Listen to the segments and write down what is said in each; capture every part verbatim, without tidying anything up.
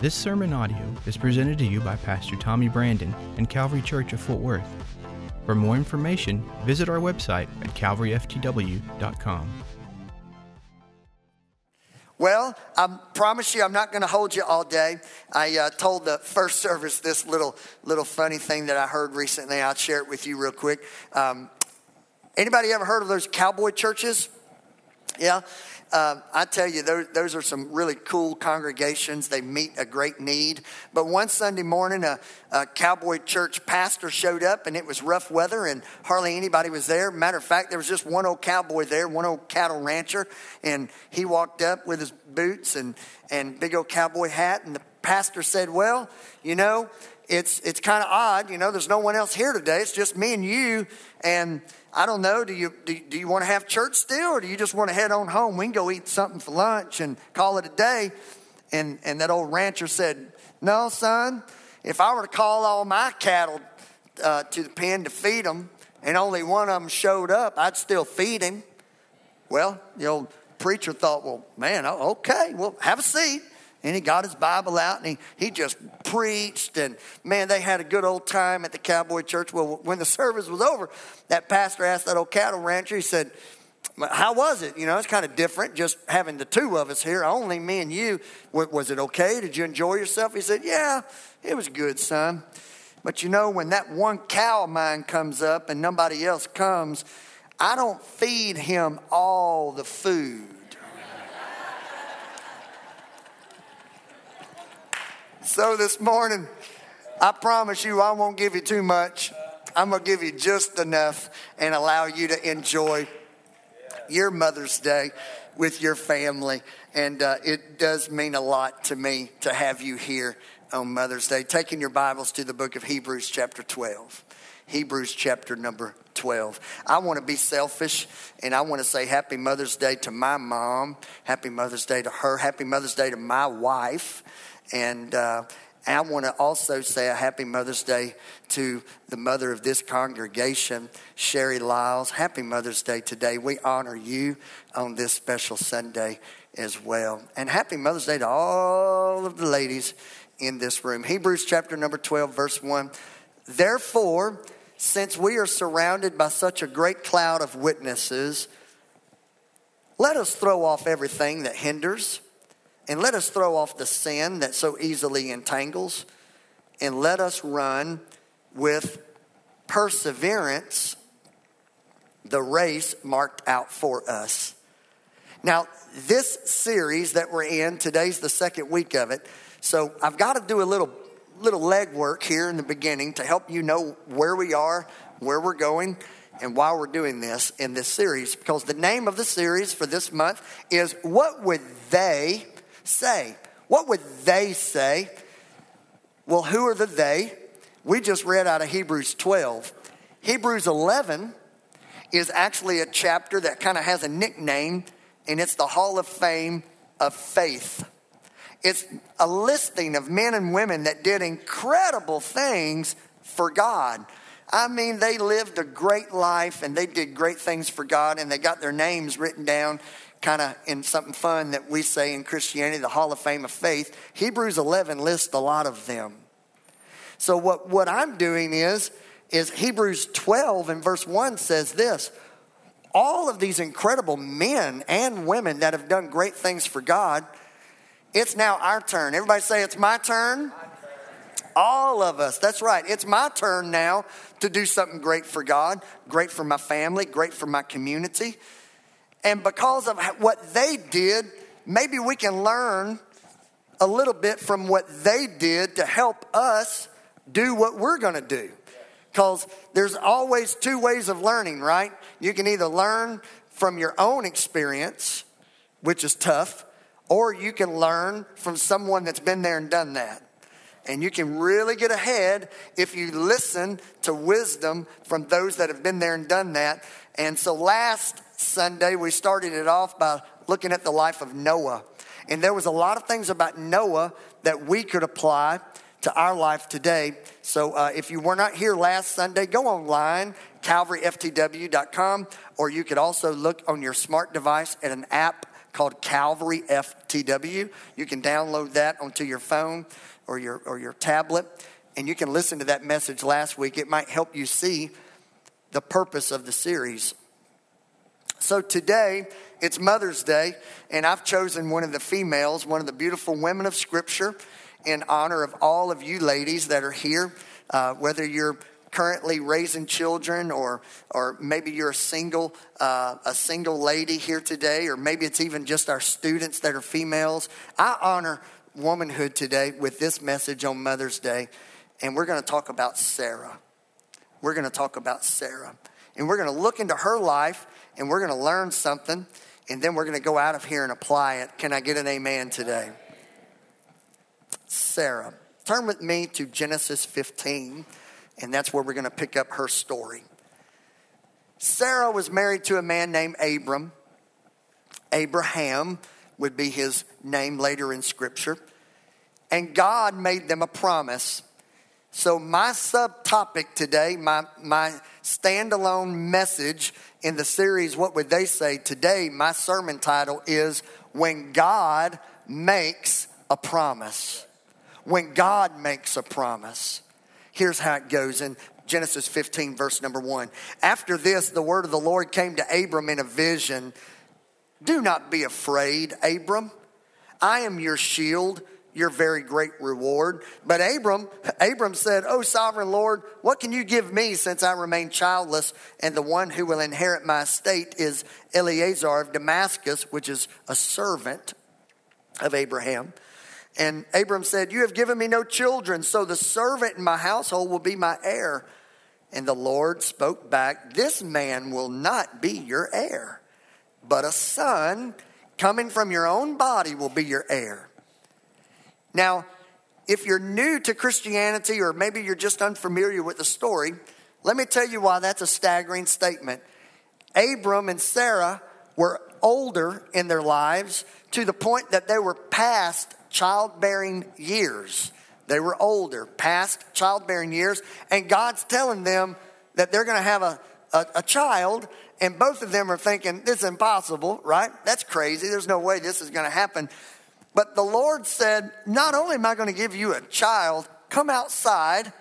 This sermon audio is presented to you by Pastor Tommy Brandon and Calvary Church of Fort Worth. For more information, visit our website at calvary f t w dot com. Well, I promise you I'm not going to hold you all day. I uh, told the first service this little little funny thing that I heard recently. I'll share it with you real quick. Um, anybody ever heard of those cowboy churches? Yeah. Uh, I tell you, those, those are some really cool congregations. They meet a great need. But one Sunday morning, a, a cowboy church pastor showed up, and it was rough weather, and hardly anybody was there. Matter of fact, there was just one old cowboy there, one old cattle rancher, and he walked up with his boots and, and big old cowboy hat, and the pastor said, well, you know, it's it's kind of odd, you know, there's no one else here today. It's just me and you, and I don't know, do you do, do you want to have church still, or do you just want to head on home? We can go eat something for lunch and call it a day. And and that old rancher said, no, son, if I were to call all my cattle uh, to the pen to feed them and only one of them showed up, I'd still feed him. Well, the old preacher thought, well, man, okay, well, have a seat. And he got his Bible out, and he, he just preached. And, man, they had a good old time at the cowboy church. Well, when the service was over, that pastor asked that old cattle rancher, he said, how was it? You know, it's kind of different just having the two of us here, only me and you. Was it okay? Did you enjoy yourself? He said, yeah, it was good, son. But, you know, when that one cow of mine comes up and nobody else comes, I don't feed him all the food. So this morning, I promise you I won't give you too much. I'm going to give you just enough and allow you to enjoy your Mother's Day with your family. And uh, it does mean a lot to me to have you here on Mother's Day. Taking your Bibles to the book of Hebrews chapter twelve. Hebrews chapter number twelve. I want to be selfish, and I want to say Happy Mother's Day to my mom. Happy Mother's Day to her. Happy Mother's Day to my wife. And uh, I want to also say a happy Mother's Day to the mother of this congregation, Sherry Lyles. Happy Mother's Day today. We honor you on this special Sunday as well. And happy Mother's Day to all of the ladies in this room. Hebrews chapter number twelve, verse one. Therefore, since we are surrounded by such a great cloud of witnesses, let us throw off everything that hinders, and let us throw off the sin that so easily entangles, and let us run with perseverance the race marked out for us. Now, this series that we're in, today's the second week of it, so I've got to do a little, little legwork here in the beginning to help you know where we are, where we're going, and why we're doing this in this series, because the name of the series for this month is What Would They Say? What would they say? Well, who are the they? We just read out of Hebrews twelve. Hebrews eleven is actually a chapter that kind of has a nickname, and it's the Hall of Fame of Faith. It's a listing of men and women that did incredible things for God. I mean, they lived a great life, and they did great things for God, and they got their names written down kind of in something fun that we say in Christianity, the Hall of Fame of Faith. Hebrews eleven lists a lot of them. So what, what I'm doing is, is Hebrews twelve and verse one says this. All of these incredible men and women that have done great things for God, it's now our turn. Everybody say, it's my turn. All of us. That's right. It's my turn now to do something great for God, great for my family, great for my community. And because of what they did, maybe we can learn a little bit from what they did to help us do what we're going to do. Because there's always two ways of learning, right? You can either learn from your own experience, which is tough, or you can learn from someone that's been there and done that. And you can really get ahead if you listen to wisdom from those that have been there and done that. And so last Sunday, we started it off by looking at the life of Noah. And there was a lot of things about Noah that we could apply to our life today. So uh, if you were not here last Sunday, go online, calvary f t w dot com, or you could also look on your smart device at an app called Calvary F T W. You can download that onto your phone or your or your tablet, and you can listen to that message last week. It might help you see the purpose of the series. So today, it's Mother's Day, and I've chosen one of the females, one of the beautiful women of Scripture, in honor of all of you ladies that are here, uh, whether you're currently raising children, or or maybe you're a single uh, a single lady here today, or maybe it's even just our students that are females. I honor womanhood today with this message on Mother's Day, and we're going to talk about Sarah. We're going to talk about Sarah, and we're going to look into her life, and we're going to learn something, and then we're going to go out of here and apply it. Can I get an amen today? Sarah. Turn with me to Genesis fifteen. And that's where we're going to pick up her story. Sarah was married to a man named Abram. Abraham would be his name later in Scripture. And God made them a promise. So my subtopic today, my, my standalone message in the series, What Would They Say? Today, my sermon title is When God Makes a Promise. When God Makes a Promise. Here's how it goes in Genesis fifteen, verse number one. After this, the word of the Lord came to Abram in a vision. Do not be afraid, Abram. I am your shield, your very great reward. But Abram, Abram said, O sovereign Lord, what can you give me since I remain childless? And the one who will inherit my estate is Eliezer of Damascus, which is a servant of Abraham. And Abram said, you have given me no children, so the servant in my household will be my heir. And the Lord spoke back, this man will not be your heir, but a son coming from your own body will be your heir. Now, if you're new to Christianity, or maybe you're just unfamiliar with the story, let me tell you why that's a staggering statement. Abram and Sarah were older in their lives to the point that they were past childbearing years. They were older, past childbearing years, and God's telling them that they're going to have a, a, a child, and both of them are thinking, this is impossible, right? That's crazy. There's no way this is going to happen. But the Lord said, not only am I going to give you a child, come outside.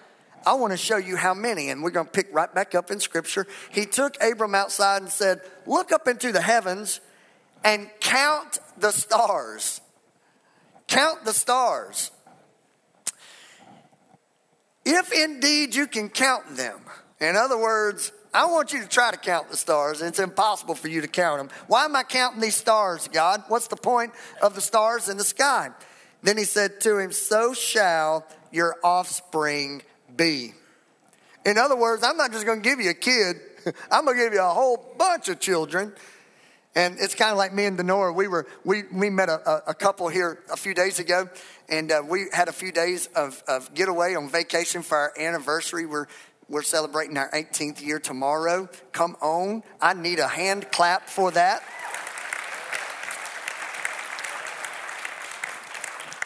I want to show you how many, and we're going to pick right back up in Scripture. He took Abram outside and said, look up into the heavens and count the stars. Count the stars. If indeed you can count them. In other words, I want you to try to count the stars. It's impossible for you to count them. Why am I counting these stars, God? What's the point of the stars in the sky? Then he said to him, so shall your offspring be. In other words, I'm not just going to give you a kid. I'm going to give you a whole bunch of children. And it's kind of like me and DeNora. We were we we met a, a couple here a few days ago, and uh, we had a few days of, of getaway on vacation for our anniversary. We're we're celebrating our eighteenth year tomorrow. Come on, I need a hand clap for that.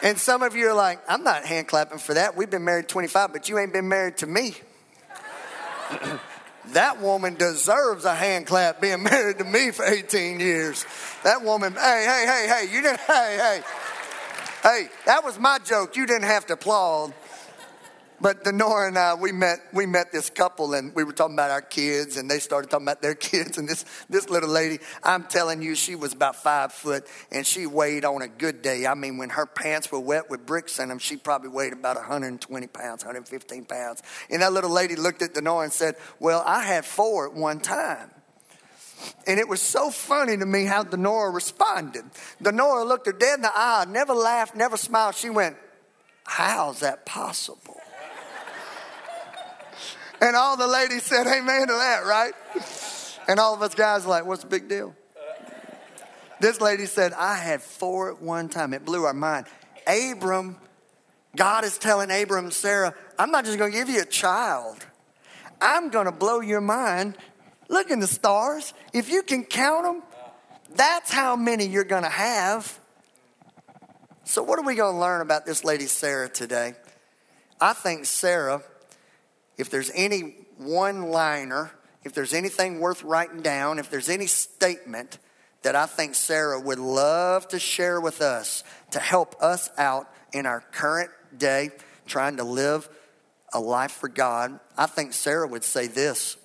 And some of you are like, I'm not hand clapping for that. We've been married twenty-five, but you ain't been married to me. That woman deserves a hand clap being married to me for eighteen years. That woman, hey, hey, hey, hey, you didn't, hey, hey. Hey, that was my joke. You didn't have to applaud. But DeNora and I, we met we met this couple, and we were talking about our kids, and they started talking about their kids. And this, this little lady, I'm telling you, she was about five foot, and she weighed on a good day. I mean, when her pants were wet with bricks in them, she probably weighed about one hundred twenty pounds, one hundred fifteen pounds. And that little lady looked at DeNora and said, well, I had four at one time. And it was so funny to me how DeNora responded. DeNora looked her dead in the eye, never laughed, never smiled. She went, how's that possible? And all the ladies said amen to that, right? And all of us guys were like, what's the big deal? This lady said, I had four at one time. It blew our mind. Abram, God is telling Abram and Sarah, I'm not just going to give you a child. I'm going to blow your mind. Look in the stars. If you can count them, that's how many you're going to have. So what are we going to learn about this lady Sarah today? I think Sarah... if there's any one-liner, if there's anything worth writing down, if there's any statement that I think Sarah would love to share with us to help us out in our current day trying to live a life for God. I think Sarah would say this.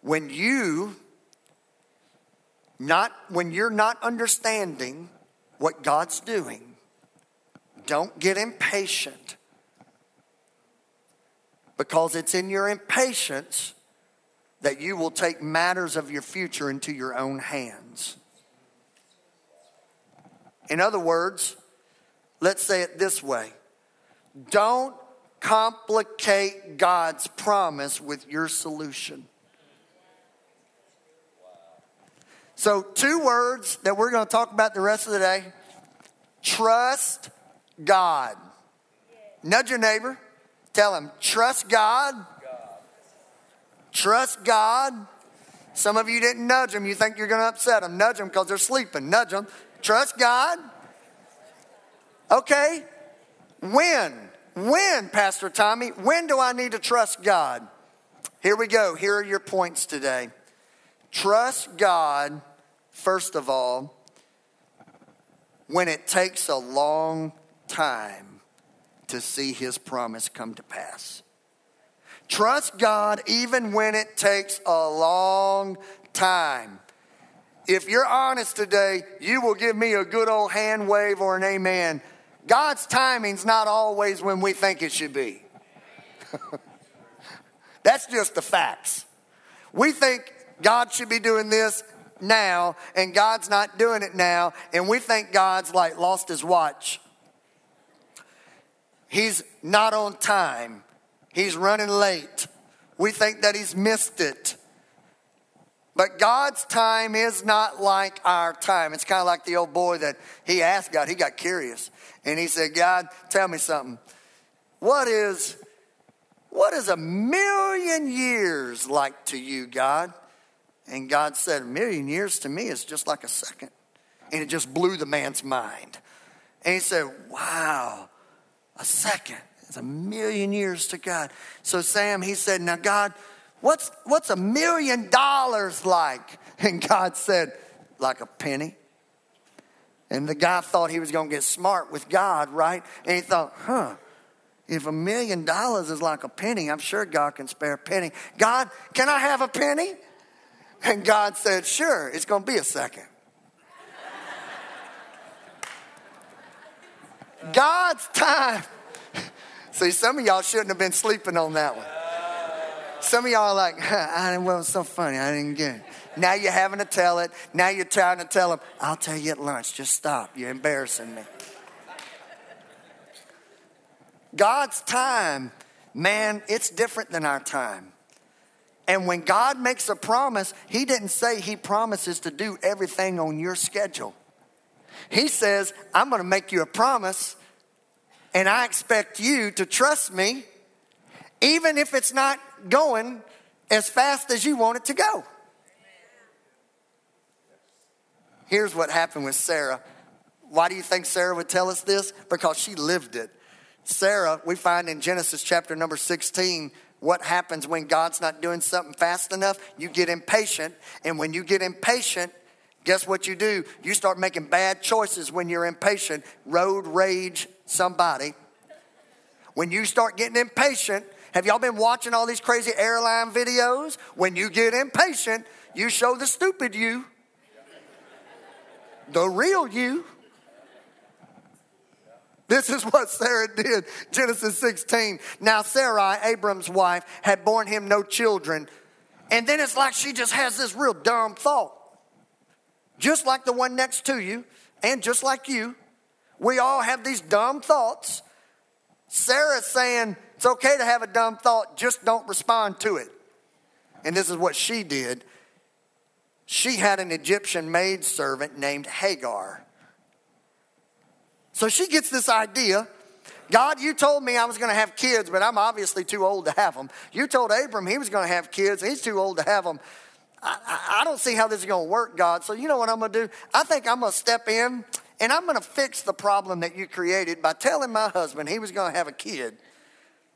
When you not, when you're not understanding what God's doing, don't get impatient, because it's in your impatience that you will take matters of your future into your own hands. In other words, let's say it this way. Don't complicate God's promise with your solution. So two words that we're going to talk about the rest of the day. Trust God. Nudge your neighbor. Tell him, trust God. Trust God. Some of you didn't nudge them. You think you're going to upset them. Nudge them because they're sleeping. Nudge them. Trust God. Okay. When? When, Pastor Tommy? When do I need to trust God? Here we go. Here are your points today. Trust God, first of all, when it takes a long time to see his promise come to pass. Trust God even when it takes a long time. If you're honest today, you will give me a good old hand wave or an amen. God's timing's not always when we think it should be. That's just the facts. We think God should be doing this now, and God's not doing it now, and we think God's like lost his watch. He's not on time. He's running late. We think that he's missed it. But God's time is not like our time. It's kind of like the old boy that he asked God. He got curious, and he said, God, tell me something. What is, what is a million years like to you, God? And God said, a million years to me is just like a second. And it just blew the man's mind. And he said, wow, a second is a million years to God. So Sam, he said, now God, what's what's a million dollars like? And God said, like a penny. And the guy thought he was going to get smart with God, right? And he thought, huh. If a million dollars is like a penny, I'm sure God can spare a penny. God, can I have a penny? And God said, sure, it's going to be a second. God's time. See, some of y'all shouldn't have been sleeping on that one. Some of y'all are like, huh, I didn't, well, it was so funny, I didn't get it. Now you're having to tell it. Now you're trying to tell them, I'll tell you at lunch. Just stop. You're embarrassing me. God's time, man, it's different than our time. And when God makes a promise, he didn't say he promises to do everything on your schedule. He says, I'm going to make you a promise, and I expect you to trust me, even if it's not going as fast as you want it to go. Here's what happened with Sarah. Why do you think Sarah would tell us this? Because she lived it. Sarah, we find in Genesis chapter number sixteen, what happens when God's not doing something fast enough? You get impatient. And when you get impatient, guess what you do? You start making bad choices when you're impatient. Road rage somebody. When you start getting impatient, have y'all been watching all these crazy airline videos? When you get impatient, you show the stupid you. The real you. This is what Sarah did, Genesis sixteen. Now Sarai, Abram's wife, had borne him no children. And then it's like she just has this real dumb thought. Just like the one next to you, and just like you, we all have these dumb thoughts. Sarah's saying, it's okay to have a dumb thought, just don't respond to it. And this is what she did. She had an Egyptian maidservant named Hagar. So she gets this idea, God, you told me I was going to have kids, but I'm obviously too old to have them. You told Abram he was going to have kids. He's too old to have them. I, I, I don't see how this is going to work, God. So you know what I'm going to do? I think I'm going to step in, and I'm going to fix the problem that you created by telling my husband he was going to have a kid.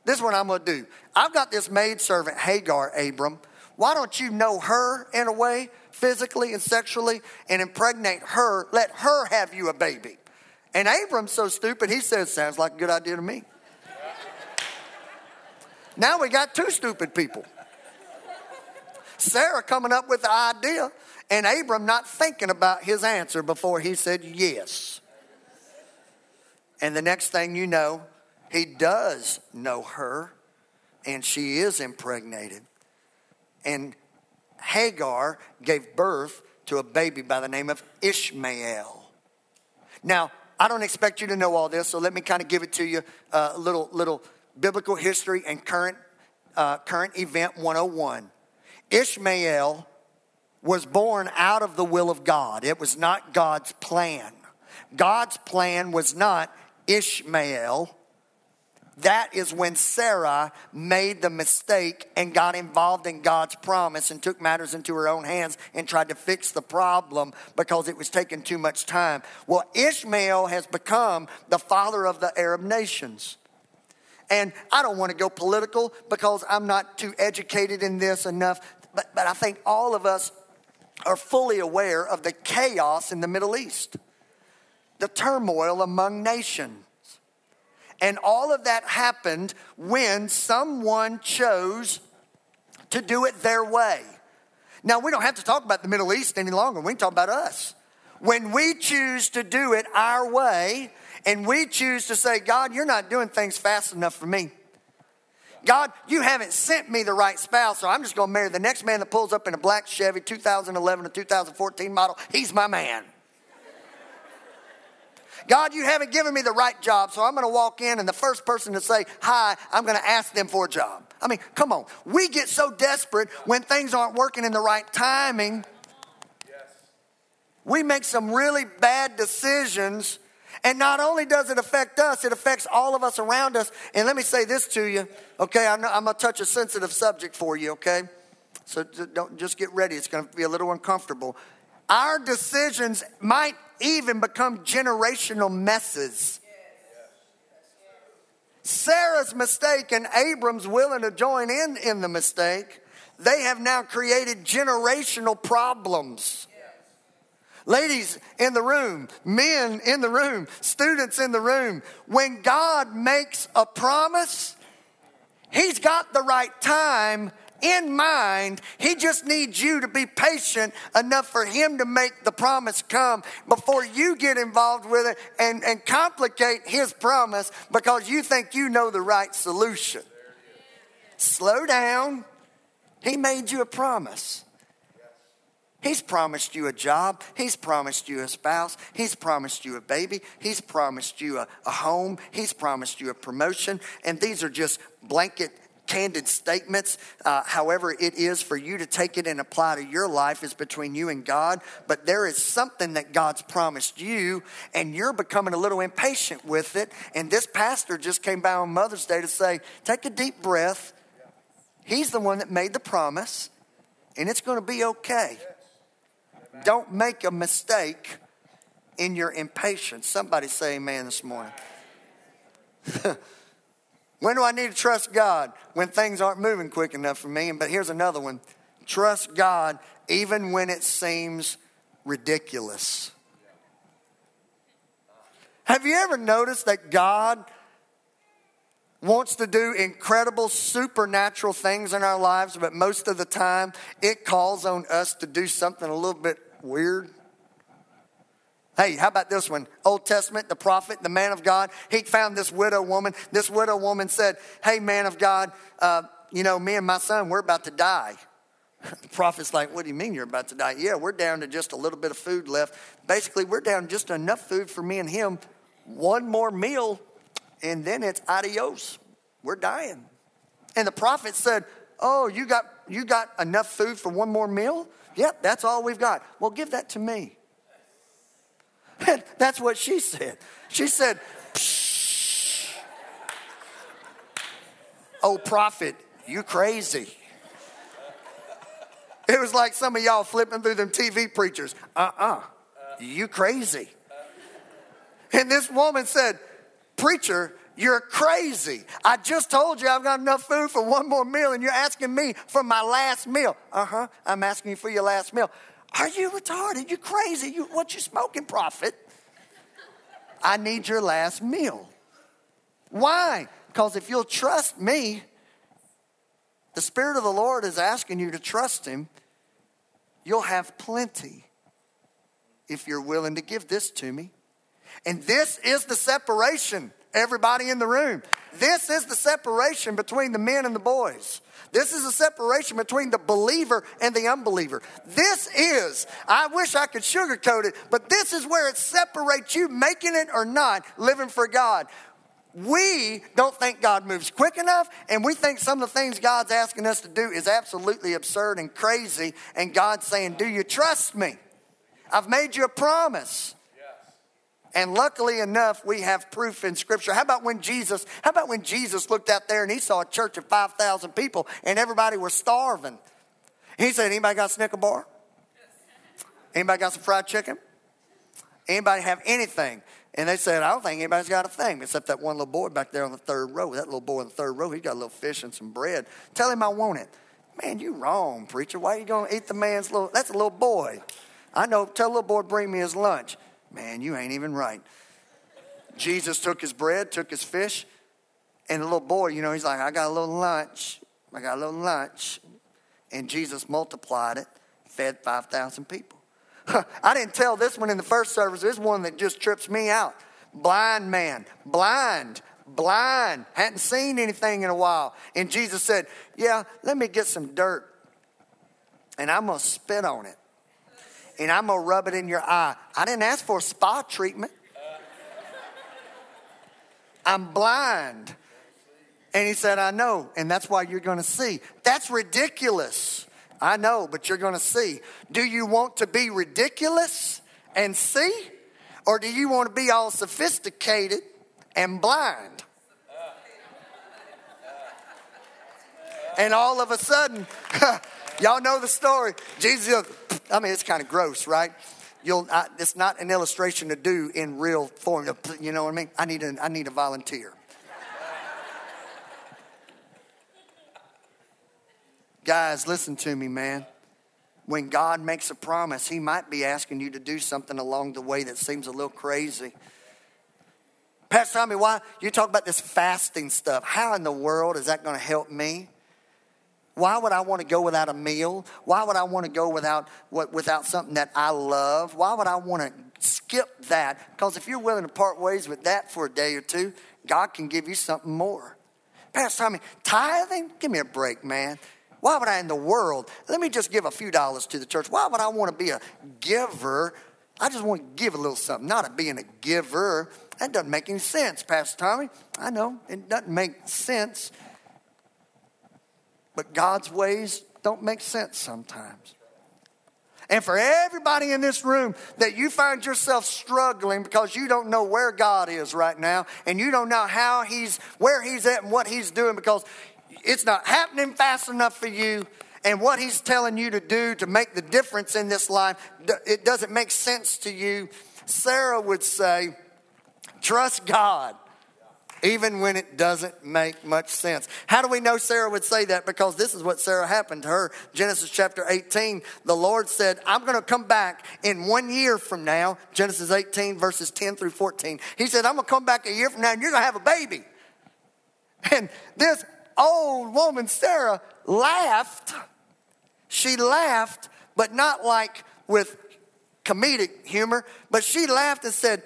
This is what I'm going to do. I've got this maidservant, Hagar, Abram. Why don't you know her in a way, physically and sexually, and impregnate her? Let her have you a baby. And Abram's so stupid, he says, sounds like a good idea to me. Now we got two stupid people. Sarah coming up with the idea, and Abram not thinking about his answer before he said yes. And the next thing you know, he does know her, and she is impregnated. And Hagar gave birth to a baby by the name of Ishmael. Now, I don't expect you to know all this, so let me kind of give it to you, a uh, little little biblical history and current uh, current event one oh one. Ishmael was born out of the will of God. It was not God's plan. God's plan was not Ishmael. That is when Sarah made the mistake and got involved in God's promise and took matters into her own hands and tried to fix the problem because it was taking too much time. Well, Ishmael has become the father of the Arab nations. And I don't want to go political because I'm not too educated in this enough, but, but I think all of us are fully aware of the chaos in the Middle East, the turmoil among nations. And all of that happened when someone chose to do it their way. Now, we don't have to talk about the Middle East any longer. We can talk about us. When we choose to do it our way, and we choose to say, God, you're not doing things fast enough for me. God, you haven't sent me the right spouse, so I'm just going to marry the next man that pulls up in a black Chevy two thousand eleven or two thousand fourteen model. He's my man. God, you haven't given me the right job, so I'm going to walk in, and the first person to say hi, I'm going to ask them for a job. I mean, come on. We get so desperate when things aren't working in the right timing. Yes. We make some really bad decisions, and not only does it affect us, it affects all of us around us. And let me say this to you, okay? I'm going to touch a sensitive subject for you, okay? So don't just get ready. It's going to be a little uncomfortable. Our decisions might even become generational messes. Sarah's mistake and Abram's willing to join in in the mistake, they have now created generational problems. Ladies in the room, men in the room, students in the room, when God makes a promise, he's got the right time in mind. He just needs you to be patient enough for him to make the promise come before you get involved with it and, and complicate his promise because you think you know the right solution. Slow down. He made you a promise. He's promised you a job. He's promised you a spouse. He's promised you a baby. He's promised you a, a home. He's promised you a promotion. And these are just blanket candid statements, uh, however it is for you to take it and apply to your life is between you and God. But there is something that God's promised you, and you're becoming a little impatient with it. And this pastor just came by on Mother's Day to say, take a deep breath. He's the one that made the promise, and it's going to be okay. Don't make a mistake in your impatience. Somebody say amen this morning. When do I need to trust God? When things aren't moving quick enough for me. But here's another one. Trust God even when it seems ridiculous. Have you ever noticed that God wants to do incredible supernatural things in our lives, but most of the time it calls on us to do something a little bit weird? Hey, how about this one? Old Testament, the prophet, the man of God, he found this widow woman. This widow woman said, hey, man of God, uh, you know, me and my son, we're about to die. The prophet's like, what do you mean you're about to die? Yeah, we're down to just a little bit of food left. Basically, we're down just enough food for me and him, one more meal, and then it's adios. We're dying. And the prophet said, oh, you got you got enough food for one more meal? Yep, that's all we've got. Well, give that to me. That's what she said. She said, psh, oh, prophet, you crazy. It was like some of y'all flipping through them T V preachers. Uh-uh, you crazy. And this woman said, preacher, You're crazy. I just told you I've got enough food for one more meal, and you're asking me for my last meal. Uh-huh, I'm asking you for your last meal. Are you retarded? You crazy? You, what you smoking, prophet? I need your last meal. Why? Because if you'll trust me, the Spirit of the Lord is asking you to trust him. You'll have plenty if you're willing to give this to me. And this is the separation, everybody in the room. This is the separation between the men and the boys. This is a separation between the believer and the unbeliever. This is, I wish I could sugarcoat it, but this is where it separates you, making it or not, living for God. We don't think God moves quick enough, and we think some of the things God's asking us to do is absolutely absurd and crazy, and God's saying, do you trust me? I've made you a promise. And luckily enough, we have proof in Scripture. How about when Jesus, how about when Jesus looked out there and he saw a church of five thousand people and everybody was starving? He said, anybody got a Snicker bar? Anybody got some fried chicken? Anybody have anything? And they said, I don't think anybody's got a thing except that one little boy back there on the third row. That little boy in the third row, he's got a little fish and some bread. Tell him I want it. Man, you wrong, preacher. Why are you going to eat the man's little, that's a little boy. I know, tell the little boy to bring me his lunch. Man, you ain't even right. Jesus took his bread, took his fish, and the little boy, you know, he's like, I got a little lunch. I got a little lunch. And Jesus multiplied it, fed five thousand people. Huh, I didn't tell this one in the first service. This one that just trips me out. Blind man, blind, blind, hadn't seen anything in a while. And Jesus said, yeah, let me get some dirt, and I'm going to spit on it. And I'm going to rub it in your eye. I didn't ask for a spa treatment. I'm blind. And he said, I know. And that's why you're going to see. That's ridiculous. I know, but you're going to see. Do you want to be ridiculous and see? Or do you want to be all sophisticated and blind? And all of a sudden, y'all know the story. Jesus, I mean, it's kind of gross, right? You'll, I, it's not an illustration to do in real form. You know what I mean? I need a, I need a volunteer. Guys, listen to me, man. When God makes a promise, he might be asking you to do something along the way that seems a little crazy. Pastor Tommy, why? You talk about this fasting stuff. How in the world is that going to help me? Why would I want to go without a meal? Why would I want to go without what, without something that I love? Why would I want to skip that? Because if you're willing to part ways with that for a day or two, God can give you something more. Pastor Tommy, tithing? Give me a break, man. Why would I in the world? Let me just give a few dollars to the church. Why would I want to be a giver? I just want to give a little something, not a being a giver. That doesn't make any sense, Pastor Tommy. I know, it doesn't make sense. But God's ways don't make sense sometimes. And for everybody in this room that you find yourself struggling because you don't know where God is right now, and you don't know how he's, where he's at and what he's doing because it's not happening fast enough for you, and what he's telling you to do to make the difference in this life, it doesn't make sense to you. Sarah would say, trust God. Even when it doesn't make much sense. How do we know Sarah would say that? Because this is what Sarah happened to her. Genesis chapter eighteen, the Lord said, I'm going to come back in one year from now. Genesis eighteen, verses ten through fourteen. He said, I'm going to come back a year from now and you're going to have a baby. And this old woman, Sarah, laughed. She laughed, but not like with comedic humor. But she laughed and said,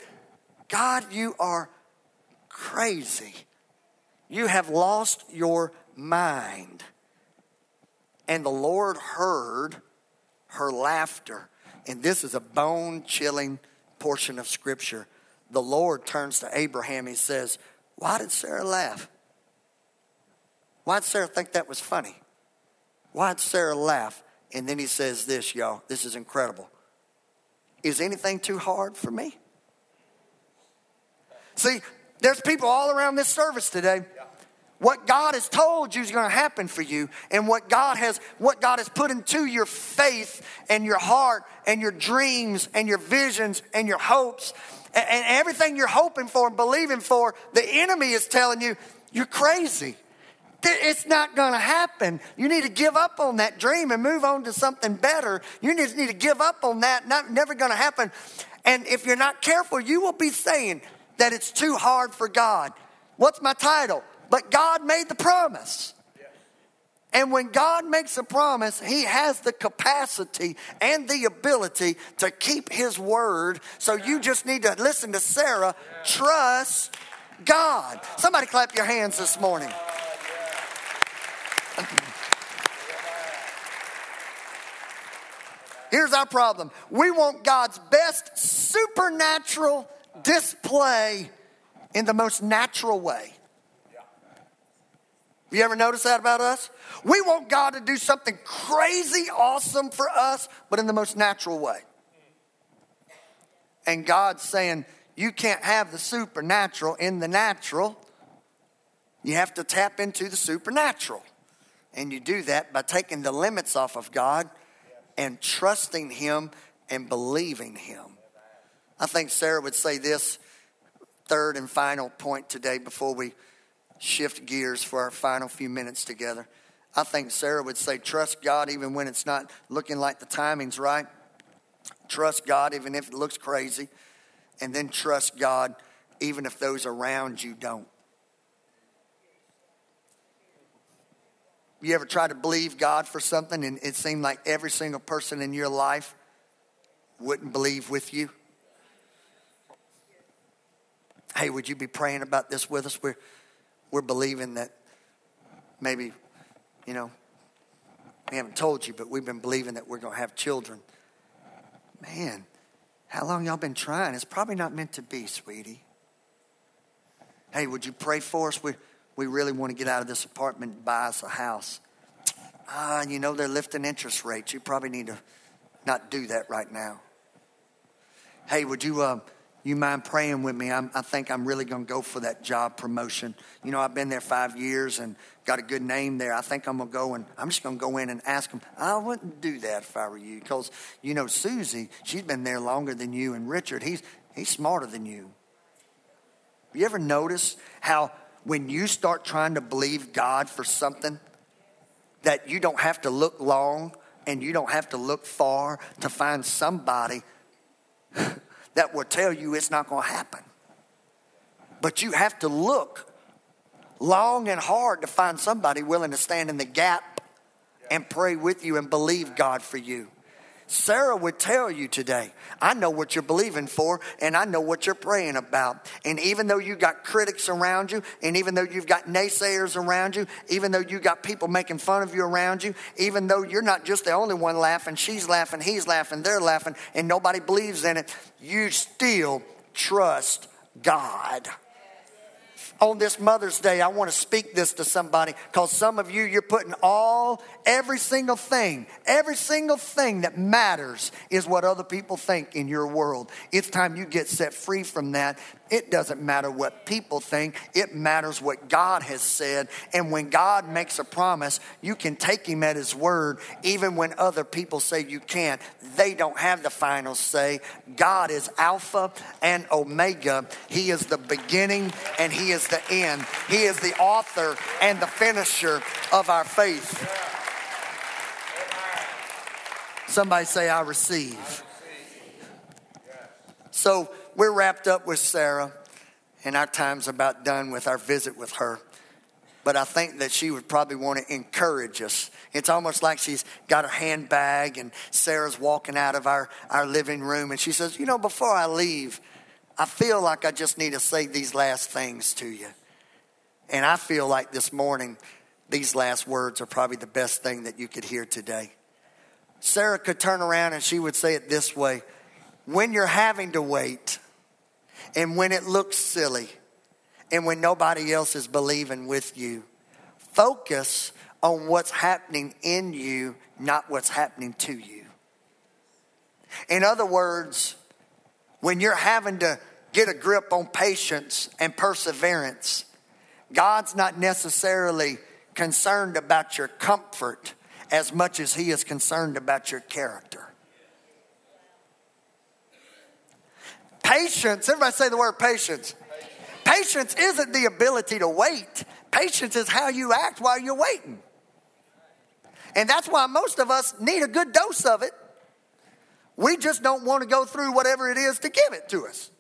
God, you are crazy. You have lost your mind. And the Lord heard her laughter. And this is a bone-chilling portion of Scripture. The Lord turns to Abraham. He says, why did Sarah laugh? Why did Sarah think that was funny? Why did Sarah laugh? And then he says this, y'all. This is incredible. Is anything too hard for me? See, there's people all around this service today What God has told you is going to happen for you, and what God has what God has put into your faith and your heart and your dreams and your visions and your hopes and, and everything you're hoping for and believing for, the enemy is telling you, you're crazy. It's not going to happen. You need to give up on that dream and move on to something better. You just need to give up on that. Not never going to happen. And if you're not careful, you will be saying that it's too hard for God. What's my title? But God made the promise. Yes. And when God makes a promise, he has the capacity and the ability to keep his word. So yeah. You just need to listen to Sarah. Yeah. Trust God. Yeah. Somebody clap your hands this morning. Yeah. Here's our problem. We want God's best supernatural display in the most natural way. You ever notice that about us? We want God to do something crazy awesome for us, but in the most natural way. And God's saying, you can't have the supernatural in the natural. You have to tap into the supernatural. And you do that by taking the limits off of God and trusting him and believing him. I think Sarah would say this third and final point today before we shift gears for our final few minutes together. I think Sarah would say, trust God even when it's not looking like the timing's right. Trust God even if it looks crazy. And then trust God even if those around you don't. You ever try to believe God for something and it seemed like every single person in your life wouldn't believe with you? Hey, would you be praying about this with us? We're We're believing that maybe, you know, we haven't told you, but we've been believing that we're going to have children. Man, how long y'all been trying? It's probably not meant to be, sweetie. Hey, would you pray for us? We we really want to get out of this apartment and buy us a house. Ah, you know, they're lifting interest rates. You probably need to not do that right now. Hey, would you... Uh, You mind praying with me? I'm, I think I'm really going to go for that job promotion. You know, I've been there five years and got a good name there. I think I'm going to go and I'm just going to go in and ask them. I wouldn't do that if I were you because, you know, Susie, she's been there longer than you. And Richard, he's he's smarter than you. You ever notice how when you start trying to believe God for something that you don't have to look long and you don't have to look far to find somebody that will tell you it's not going to happen. But you have to look long and hard to find somebody willing to stand in the gap and pray with you and believe God for you. Sarah would tell you today, I know what you're believing for and I know what you're praying about. And even though you got critics around you, and even though you've got naysayers around you, even though you got people making fun of you around you, even though you're not just the only one laughing, she's laughing, he's laughing, they're laughing, and nobody believes in it, you still trust God. On this Mother's Day, I want to speak this to somebody because some of you, you're putting all, every single thing, every single thing that matters is what other people think in your world. It's time you get set free from that. It doesn't matter what people think. It matters what God has said. And when God makes a promise, you can take him at his word even when other people say you can't. They don't have the final say. God is Alpha and Omega. He is the beginning and he is the end. He is the author and the finisher of our faith. Somebody say, I receive. I receive. Yes. So we're wrapped up with Sarah, and our time's about done with our visit with her. But I think that she would probably want to encourage us. It's almost like she's got her handbag, and Sarah's walking out of our, our living room, and she says, you know, before I leave, I feel like I just need to say these last things to you. And I feel like this morning, these last words are probably the best thing that you could hear today. Sarah could turn around and she would say it this way. When you're having to wait, and when it looks silly, and when nobody else is believing with you, focus on what's happening in you, not what's happening to you. In other words, when you're having to get a grip on patience and perseverance God's not necessarily concerned about your comfort as much as he is concerned about your character. Patience, everybody say the word patience. Patience, patience isn't the ability to wait. Patience is how you act while you're waiting. And that's why most of us need a good dose of it. We just don't want to go through whatever it is to give it to us.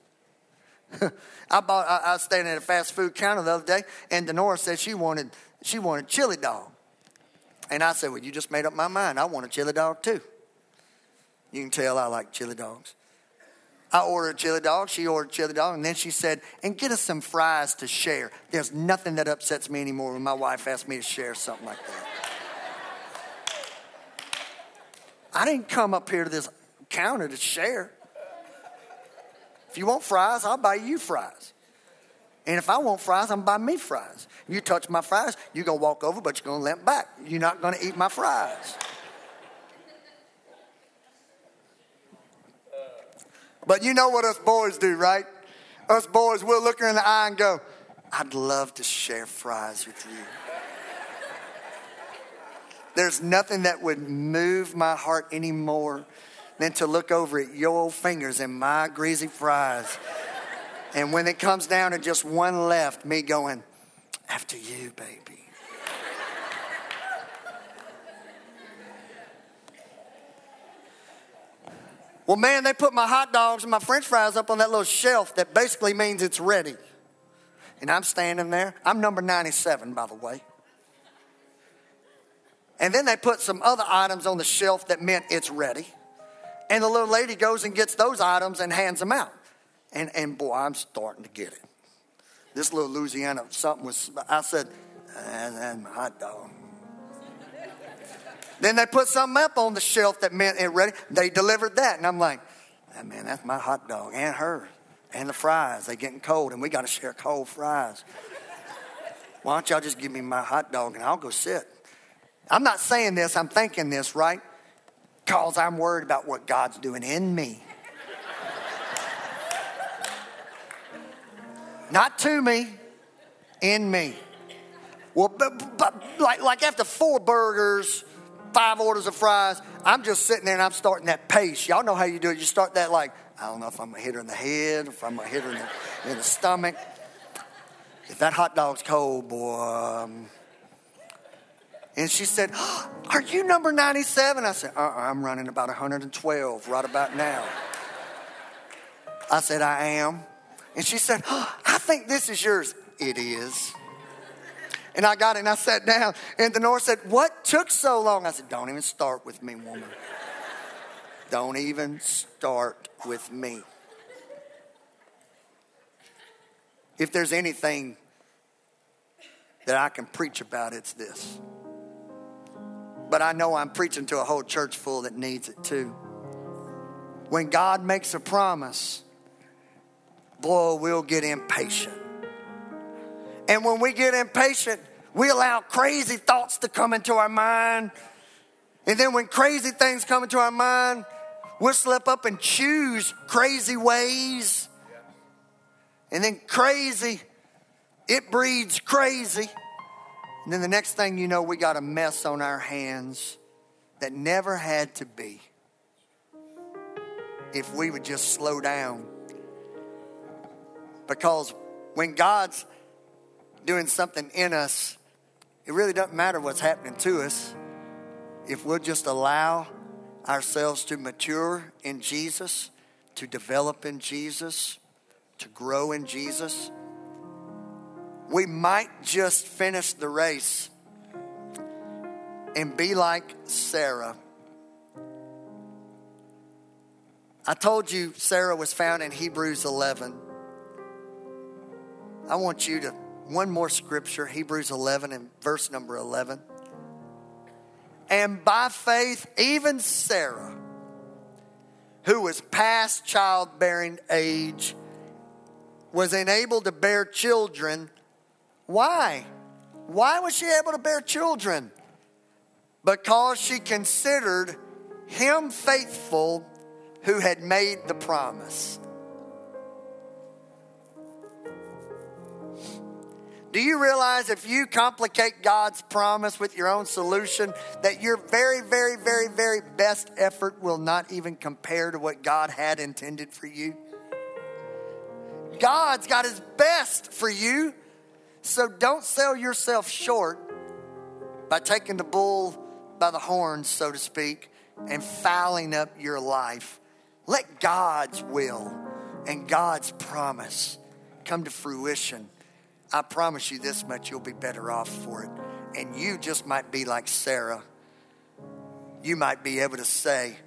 I bought. I, I was standing at a fast food counter the other day, and DeNora said she wanted she wanted chili dog. And I said, well, you just made up my mind. I want a chili dog too. You can tell I like chili dogs. I ordered chili dog. She ordered chili dog. And then she said, and get us some fries to share. There's nothing that upsets me anymore when my wife asks me to share something like that. I didn't come up here to this counter to share. If you want fries, I'll buy you fries. And if I want fries, I'm going to buy me fries. You touch my fries, you're going to walk over, but you're going to limp back. You're not going to eat my fries. But you know what us boys do, right? Us boys, we'll look her in the eye and go, I'd love to share fries with you. There's nothing that would move my heart anymore than to look over at your old fingers and my greasy fries. And when it comes down to just one left, me going, after you, baby. Well, man, they put my hot dogs and my french fries up on that little shelf that basically means it's ready. And I'm standing there. I'm number ninety-seven, by the way. And then they put some other items on the shelf that meant it's ready. And the little lady goes and gets those items and hands them out. And, and boy, I'm starting to get it. This little Louisiana something was, I said, and, and my hot dog. Then they put something up on the shelf that meant it ready. They delivered that. And I'm like, oh, man, that's my hot dog and her and the fries. They're getting cold, and we got to share cold fries. Why don't y'all just give me my hot dog, and I'll go sit. I'm not saying this. I'm thinking this, right? Because I'm worried about what God's doing in me. Not to me, in me. Well, but, but, like, like after four burgers, five orders of fries, I'm just sitting there and I'm starting that pace. Y'all know how you do it. You start that like, I don't know if I'm going to hit her in the head, if I'm going to hit her in the, in the stomach. If that hot dog's cold, boy. Um, and she said, oh, are you number ninety-seven? I said, uh-uh, I'm running about one hundred twelve right about now. I said, I am. And she said, oh, I think this is yours. It is. And I got it and I sat down. And DeNora said, what took so long? I said, don't even start with me, woman. Don't even start with me. If there's anything that I can preach about, it's this. But I know I'm preaching to a whole church full that needs it too. When God makes a promise, boy, we'll get impatient. And when we get impatient, we allow crazy thoughts to come into our mind. And then when crazy things come into our mind, we'll slip up and choose crazy ways. And then crazy, it breeds crazy. And then the next thing you know, we got a mess on our hands that never had to be. If we would just slow down. Because when God's doing something in us, it really doesn't matter what's happening to us. If we'll just allow ourselves to mature in Jesus, to develop in Jesus, to grow in Jesus, we might just finish the race and be like Sarah. I told you Sarah was found in Hebrews eleven. I want you to, one more scripture, Hebrews eleven and verse number eleven. And by faith, even Sarah, who was past childbearing age, was enabled to bear children. Why? Why was she able to bear children? Because she considered him faithful who had made the promise. Do you realize if you complicate God's promise with your own solution, that your very, very, very, very best effort will not even compare to what God had intended for you? God's got his best for you. So don't sell yourself short by taking the bull by the horns, so to speak, and fouling up your life. Let God's will and God's promise come to fruition. I promise you this much, you'll be better off for it. And you just might be like Sarah. You might be able to say,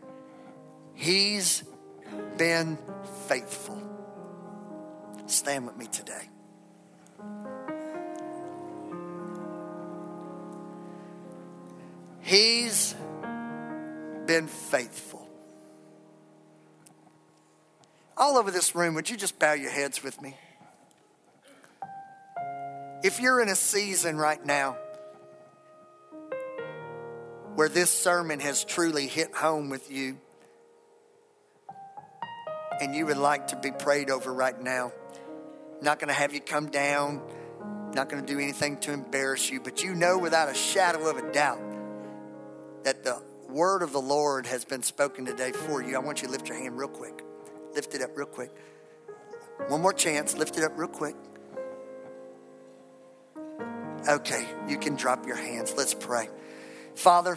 he's been faithful. Stand with me today. He's been faithful. All over this room, would you just bow your heads with me? If you're in a season right now where this sermon has truly hit home with you and you would like to be prayed over right now, not going to have you come down, not going to do anything to embarrass you, but you know without a shadow of a doubt that the word of the Lord has been spoken today for you. I want you to lift your hand real quick. Lift it up real quick. One more chance. Lift it up real quick. Okay, you can drop your hands. Let's pray. Father,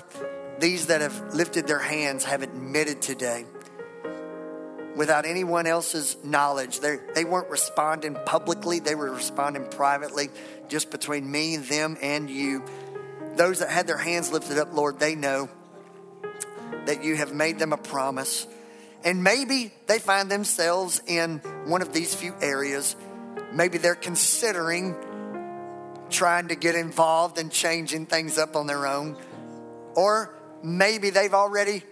these that have lifted their hands have admitted today, without anyone else's knowledge, they they weren't responding publicly. They were responding privately, just between me, them, and you. Those that had their hands lifted up, Lord, they know that you have made them a promise. And maybe they find themselves in one of these few areas. Maybe they're considering trying to get involved and changing things up on their own. Or maybe they've already,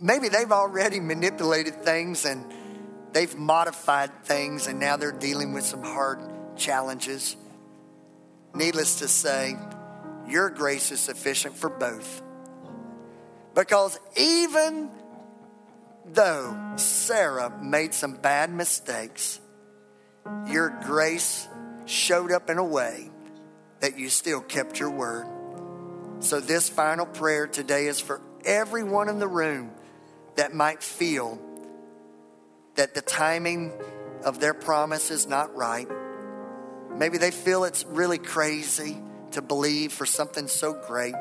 maybe they've already manipulated things and they've modified things and now they're dealing with some hard challenges. Needless to say, your grace is sufficient for both. Because even though Sarah made some bad mistakes, your grace showed up in a way that you still kept your word. So this final prayer today is for everyone in the room that might feel that the timing of their promise is not right. Maybe they feel it's really crazy to believe for something so great.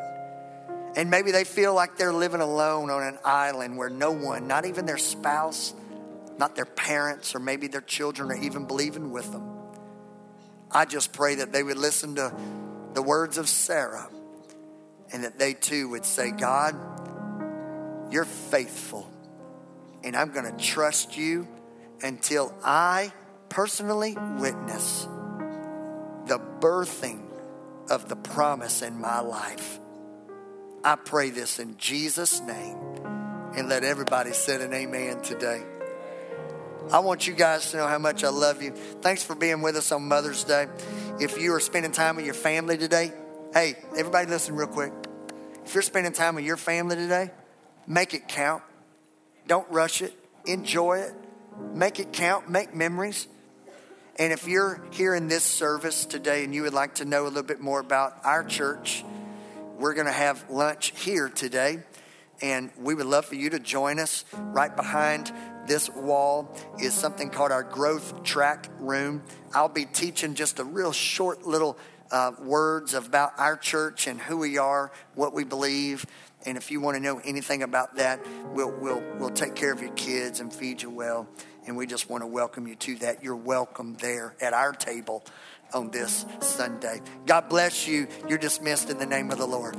And maybe they feel like they're living alone on an island where no one, not even their spouse, not their parents, or maybe their children are even believing with them. I just pray that they would listen to the words of Sarah and that they too would say, God, you're faithful, and I'm going to trust you until I personally witness the birthing of the promise in my life. I pray this in Jesus' name, and let everybody say an amen today. I want you guys to know how much I love you. Thanks for being with us on Mother's Day. If you are spending time with your family today, hey, everybody listen real quick. If you're spending time with your family today, make it count. Don't rush it. Enjoy it. Make it count. Make memories. And if you're here in this service today and you would like to know a little bit more about our church, we're going to have lunch here today. And we would love for you to join us. Right behind this wall is something called our growth track room. I'll be teaching just a real short little uh, words about our church and who we are, what we believe. And if you want to know anything about that, we'll, we'll, we'll take care of your kids and feed you well. And we just want to welcome you to that. You're welcome there at our table on this Sunday. God bless you. You're dismissed in the name of the Lord.